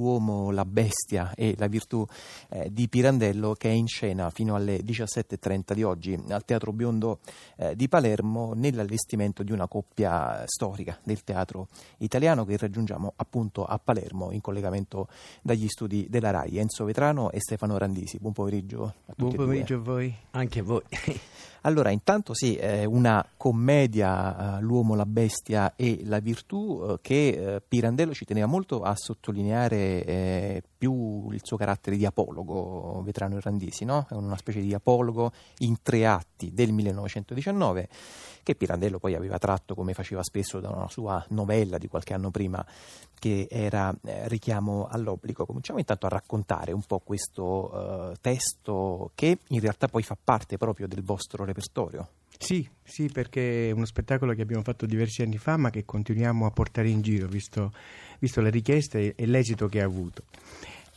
L'uomo, la bestia e la virtù di Pirandello, che è in scena fino alle 17:30 di oggi al Teatro Biondo di Palermo, nell'allestimento di una coppia storica del teatro italiano che raggiungiamo appunto a Palermo in collegamento dagli studi della RAI. Enzo Vetrano e Stefano Randisi, buon pomeriggio a tutti. Buon pomeriggio a voi. Anche a voi. Allora, intanto sì, una commedia, L'uomo, la bestia e la virtù, che Pirandello ci teneva molto a sottolineare, più il suo carattere di apologo, Vetrano e Randisi, no? È una specie di apologo in 3 atti del 1919, che Pirandello poi aveva tratto, come faceva spesso, da una sua novella di qualche anno prima, che era Richiamo all'obbligo. Cominciamo intanto a raccontare un po' questo testo, che in realtà poi fa parte proprio del vostro repertorio. Sì, perché è uno spettacolo che abbiamo fatto diversi anni fa, ma che continuiamo a portare in giro, visto le richieste e l'esito che ha avuto.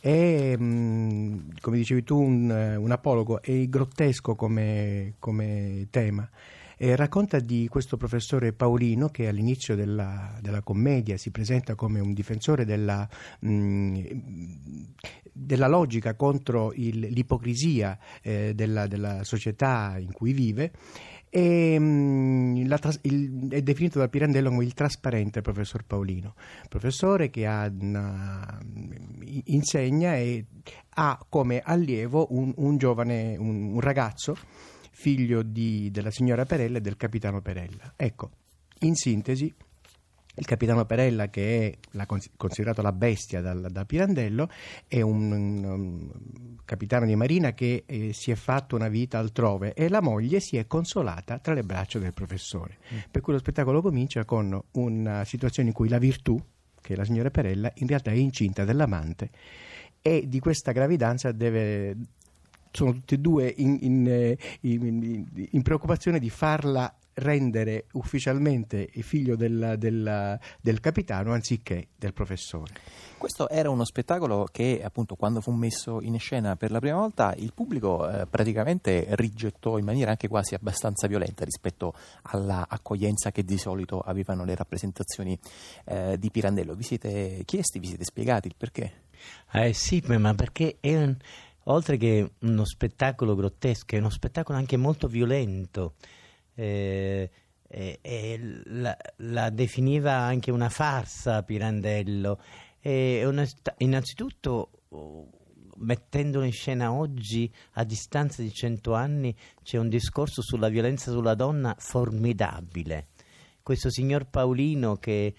È, come dicevi tu, un apologo, è grottesco come tema. E racconta di questo professore Paolino che all'inizio della commedia si presenta come un difensore della logica contro l'ipocrisia della società in cui vive, e è definito da Pirandello come il trasparente professor Paolino, professore che insegna e ha come allievo un ragazzo figlio della signora Perella e del capitano Perella. Ecco, in sintesi, il capitano Perella, che è considerato la bestia da Pirandello, è un capitano di marina che si è fatto una vita altrove, e la moglie si è consolata tra le braccia del professore. Per cui lo spettacolo comincia con una situazione in cui la virtù, che è la signora Perella, in realtà è incinta dell'amante, e di questa gravidanza sono tutti e due in preoccupazione di farla rendere ufficialmente figlio del capitano anziché del professore. Questo era uno spettacolo che, appunto, quando fu messo in scena per la prima volta, il pubblico praticamente rigettò in maniera anche quasi abbastanza violenta rispetto alla accoglienza che di solito avevano le rappresentazioni di Pirandello. Vi siete chiesti, vi siete spiegati il perché? Sì, ma perché oltre che uno spettacolo grottesco, è uno spettacolo anche molto violento. La definiva anche una farsa Pirandello. Innanzitutto, mettendolo in scena oggi, a distanza di 100 anni, c'è un discorso sulla violenza sulla donna formidabile. Questo signor Paolino che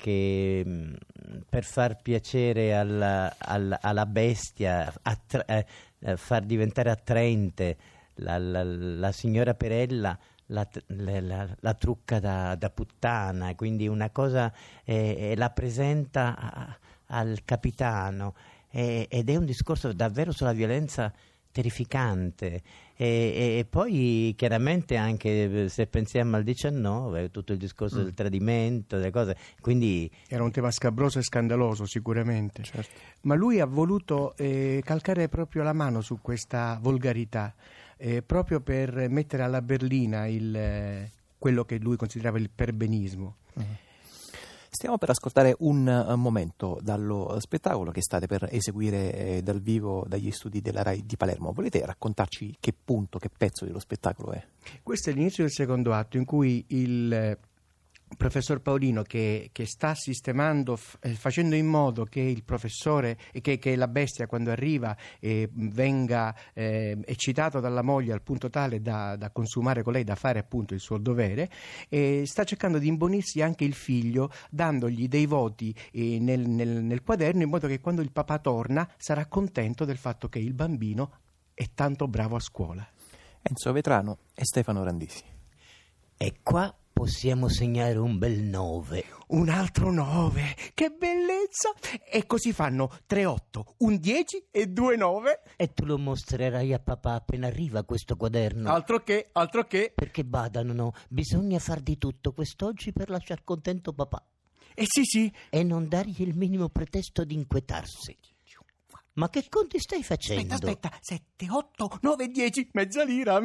per far piacere alla bestia, far diventare attraente la signora Perella, la trucca da puttana, quindi una cosa, la presenta al capitano, ed è un discorso davvero sulla violenza terrificante. E poi chiaramente, anche se pensiamo al 19, tutto il discorso del tradimento, delle cose, quindi era un tema scabroso e scandaloso sicuramente, certo. Ma lui ha voluto calcare proprio la mano su questa volgarità, proprio per mettere alla berlina quello che lui considerava il perbenismo. Stiamo per ascoltare un momento dallo spettacolo che state per eseguire dal vivo dagli studi della RAI di Palermo. Volete raccontarci che pezzo dello spettacolo è? Questo è l'inizio del 2° atto, in cui il professor Paolino, che sta sistemando, facendo in modo che il professore, che la bestia, quando arriva, venga eccitato dalla moglie al punto tale da consumare con lei, da fare appunto il suo dovere, sta cercando di imbonirsi anche il figlio, dandogli dei voti nel quaderno, in modo che quando il papà torna sarà contento del fatto che il bambino è tanto bravo a scuola. Enzo Vetrano e Stefano Randisi. E qua possiamo segnare un bel 9. Un altro 9, che bellezza! E così fanno 3 8, un 10 e 2 9. E tu lo mostrerai a papà appena arriva questo quaderno. Altro che. Perché badano, no, bisogna far di tutto quest'oggi per lasciar contento papà. E sì. E non dargli il minimo pretesto di inquietarsi. Ma che conti stai facendo? Aspetta, 7, 8, 9, 10, mezza lira.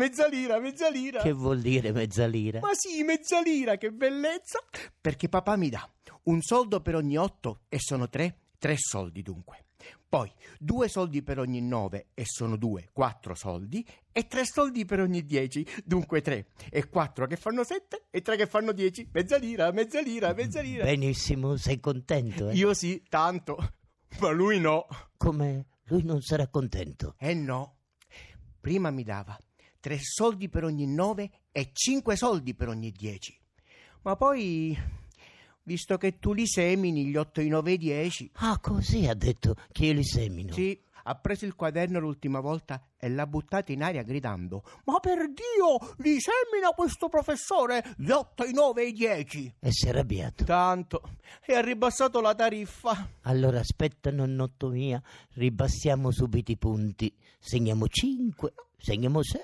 Che vuol dire mezza lira? Ma sì, mezza lira, che bellezza! Perché papà mi dà un soldo per ogni 8, e sono 3. 3 soldi dunque. Poi 2 soldi per ogni 9 e sono 2, 4 soldi, e 3 soldi per ogni 10, dunque 3, e 4 che fanno 7 e 3 che fanno 10, mezza lira, mezza lira, mezza lira. Benissimo, sei contento? Io sì, tanto, ma lui no. Come? Lui non sarà contento? Eh no, prima mi dava 3 soldi per ogni 9 e 5 soldi per ogni 10, ma poi... Visto che tu li semini, gli 8, i 9 e i 10. Ah, così ha detto che io li semino. Sì, ha preso il quaderno l'ultima volta e l'ha buttato in aria gridando: ma per Dio, li semina questo professore, gli 8, i 9 e i 10. E si è arrabbiato. Tanto, e ha ribassato la tariffa. Allora aspetta, nonnotto mia, ribassiamo subito i punti. Segniamo 5, segniamo 6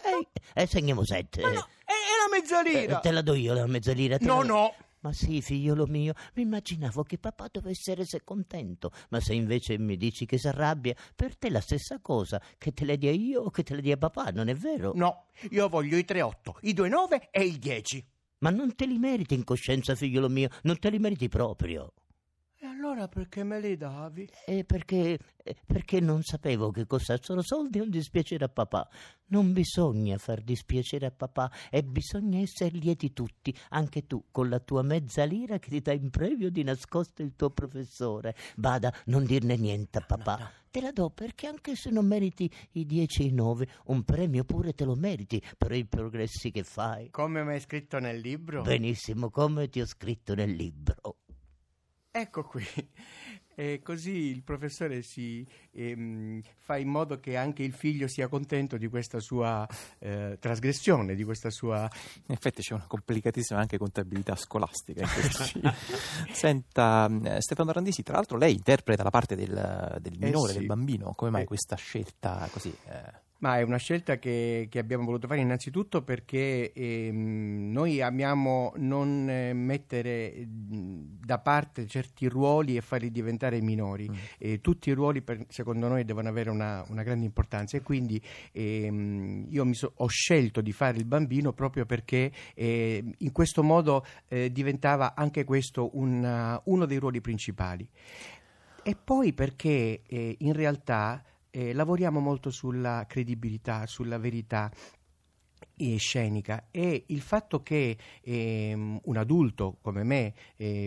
e segniamo 7. Ma no, è la mezza lira. Te la do io la mezza lira. No, no. Ma sì, figliolo mio, mi immaginavo che papà dovesse essere contento, ma se invece mi dici che si arrabbia, per te è la stessa cosa, che te le dia io o che te le dia papà, non è vero? No, io voglio i 3, 8, i 2, 9 e il 10. Ma non te li meriti in coscienza, figliolo mio, non te li meriti proprio. E allora perché me li davi? Perché non sapevo che cosa sono soldi e un dispiacere a papà. Non bisogna far dispiacere a papà e bisogna essere lieti tutti, anche tu, con la tua mezza lira che ti dà in premio di nascosto il tuo professore. Bada, non dirne niente a papà. No. Te la do perché anche se non meriti i 10 e i 9, un premio pure te lo meriti per i progressi che fai. Come mi hai scritto nel libro? Benissimo, come ti ho scritto nel libro. Ecco qui, e così il professore si fa in modo che anche il figlio sia contento di questa sua trasgressione, di questa sua... In effetti c'è una complicatissima anche contabilità scolastica. Senta, Stefano Randisi, tra l'altro lei interpreta la parte del minore, sì, del bambino, come mai questa scelta così... Ma è una scelta che abbiamo voluto fare innanzitutto perché noi amiamo non mettere da parte certi ruoli e farli diventare minori. Tutti i ruoli secondo noi devono avere una grande importanza e quindi io ho scelto di fare il bambino proprio perché in questo modo diventava anche questo uno dei ruoli principali. E poi perché in realtà... lavoriamo molto sulla credibilità, sulla verità scenica, e il fatto che un adulto come me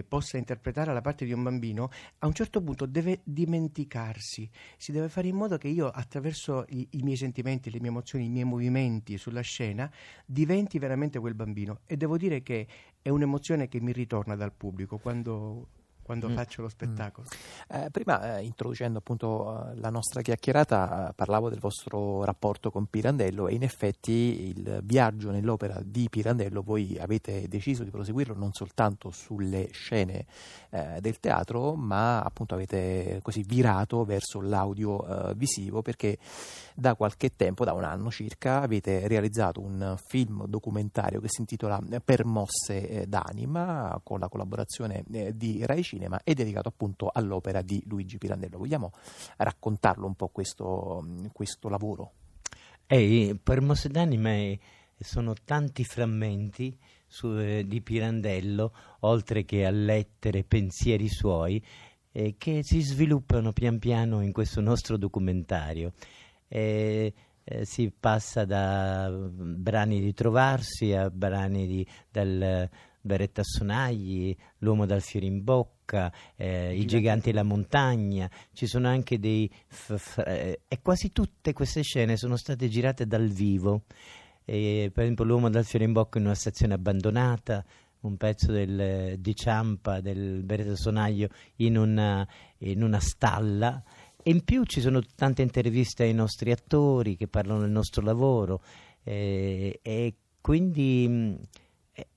possa interpretare la parte di un bambino a un certo punto deve dimenticarsi, si deve fare in modo che io attraverso i miei sentimenti, le mie emozioni, i miei movimenti sulla scena diventi veramente quel bambino, e devo dire che è un'emozione che mi ritorna dal pubblico quando faccio lo spettacolo. Prima, introducendo appunto la nostra chiacchierata, parlavo del vostro rapporto con Pirandello, e in effetti il viaggio nell'opera di Pirandello voi avete deciso di proseguirlo non soltanto sulle scene del teatro, ma appunto avete così virato verso l'audio visivo, perché da qualche tempo, da un anno circa, avete realizzato un film documentario che si intitola Per mosse d'anima, con la collaborazione di Rai Cinema, è dedicato appunto all'opera di Luigi Pirandello. Vogliamo raccontarlo un po' questo lavoro? Per mosse d'anima sono tanti frammenti di Pirandello, oltre che a lettere, pensieri suoi, che si sviluppano pian piano in questo nostro documentario. Si passa da brani di Trovarsi a brani dal Beretta a Sonagli, L'uomo dal Fiore in Bocca, I giganti della montagna. Ci sono anche e quasi tutte queste scene sono state girate dal vivo. Per esempio L'uomo dal Fiore in Bocca in una stazione abbandonata, un pezzo di Ciampa del Beretta a Sonagli in una stalla. E in più ci sono tante interviste ai nostri attori che parlano del nostro lavoro, e quindi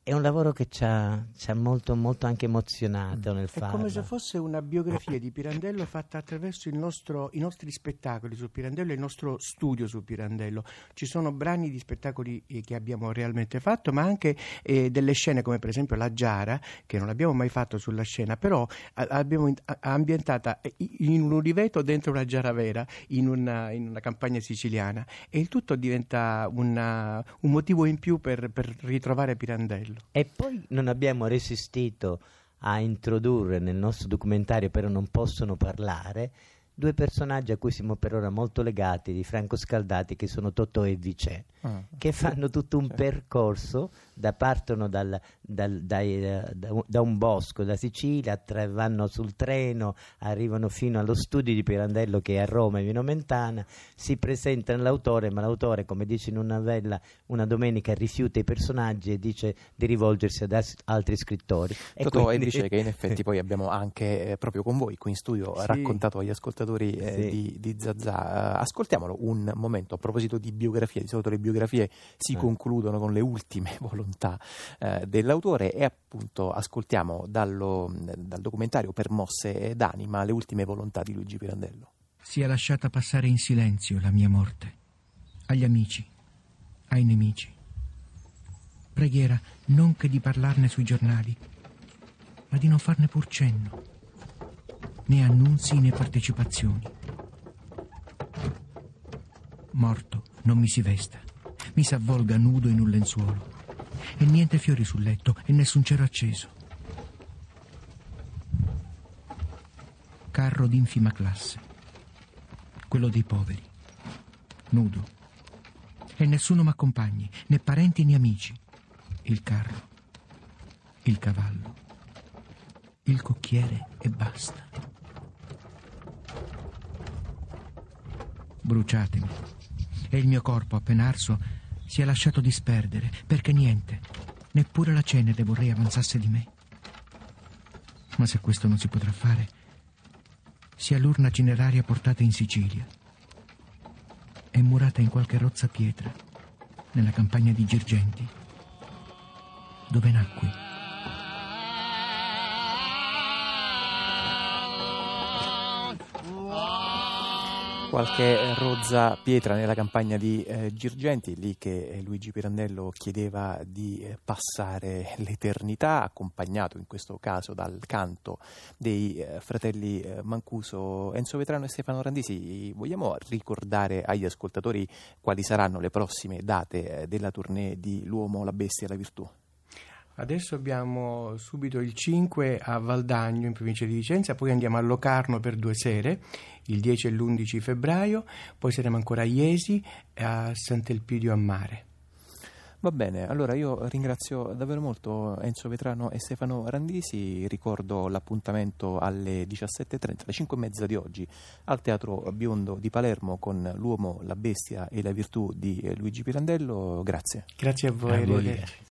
è un lavoro che ci ha molto, molto anche emozionato nel farlo. È come se fosse una biografia di Pirandello fatta attraverso i nostri spettacoli su Pirandello e il nostro studio su Pirandello. Ci sono brani di spettacoli che abbiamo realmente fatto, ma anche delle scene come per esempio La giara, che non abbiamo mai fatto sulla scena, però abbiamo ambientata in un uliveto dentro una giara vera, in una campagna siciliana, e il tutto diventa un motivo in più per ritrovare Pirandello. E poi non abbiamo resistito a introdurre nel nostro documentario Però non possono parlare due personaggi a cui siamo per ora molto legati, di Franco Scaldati, che sono Totò e Vicè, che fanno tutto un percorso, partono da un bosco, da Sicilia, vanno sul treno, arrivano fino allo studio di Pirandello che è a Roma, in Via Mentana, si presentano all'autore, ma l'autore, come dice in una novella, una domenica rifiuta i personaggi e dice di rivolgersi ad altri scrittori. Totò e Vicè, che in effetti poi abbiamo anche proprio con voi qui in studio raccontato agli ascoltatori di ZAZÀ. Ascoltiamolo un momento. A proposito di biografie, di solito le biografie si concludono con le ultime volontà dell'autore, e appunto ascoltiamo dal documentario Per mosse d'anima le ultime volontà di Luigi Pirandello. Si è lasciata passare in silenzio la mia morte, agli amici, ai nemici. Preghiera non che di parlarne sui giornali, ma di non farne pur cenno, né annunzi né partecipazioni. Morto non mi si vesta, mi s'avvolga nudo in un lenzuolo, e niente fiori sul letto e nessun cero acceso. Carro d'infima classe, quello dei poveri, nudo, e nessuno m'accompagni, né parenti né amici. Il carro, il cavallo, il cocchiere e basta. Bruciatemi, e il mio corpo appena arso si è lasciato disperdere, perché niente, neppure la cenere vorrei avanzasse di me. Ma se questo non si potrà fare, sia l'urna cineraria portata in Sicilia e murata in qualche rozza pietra nella campagna di Girgenti, dove nacqui. Qualche rozza pietra nella campagna di Girgenti, lì che Luigi Pirandello chiedeva di passare l'eternità, accompagnato in questo caso dal canto dei fratelli Mancuso, Enzo Vetrano e Stefano Randisi. Vogliamo ricordare agli ascoltatori quali saranno le prossime date della tournée di L'Uomo, la Bestia e la Virtù? Adesso abbiamo subito il 5 a Valdagno in provincia di Vicenza, poi andiamo a Locarno per 2 sere, il 10 e l'11 febbraio, poi saremo ancora a Iesi e a Sant'Elpidio a Mare. Va bene, allora io ringrazio davvero molto Enzo Vetrano e Stefano Randisi, ricordo l'appuntamento alle 17.30, alle 5.30 di oggi al Teatro Biondo di Palermo con L'Uomo, la Bestia e la Virtù di Luigi Pirandello. Grazie. Grazie a voi.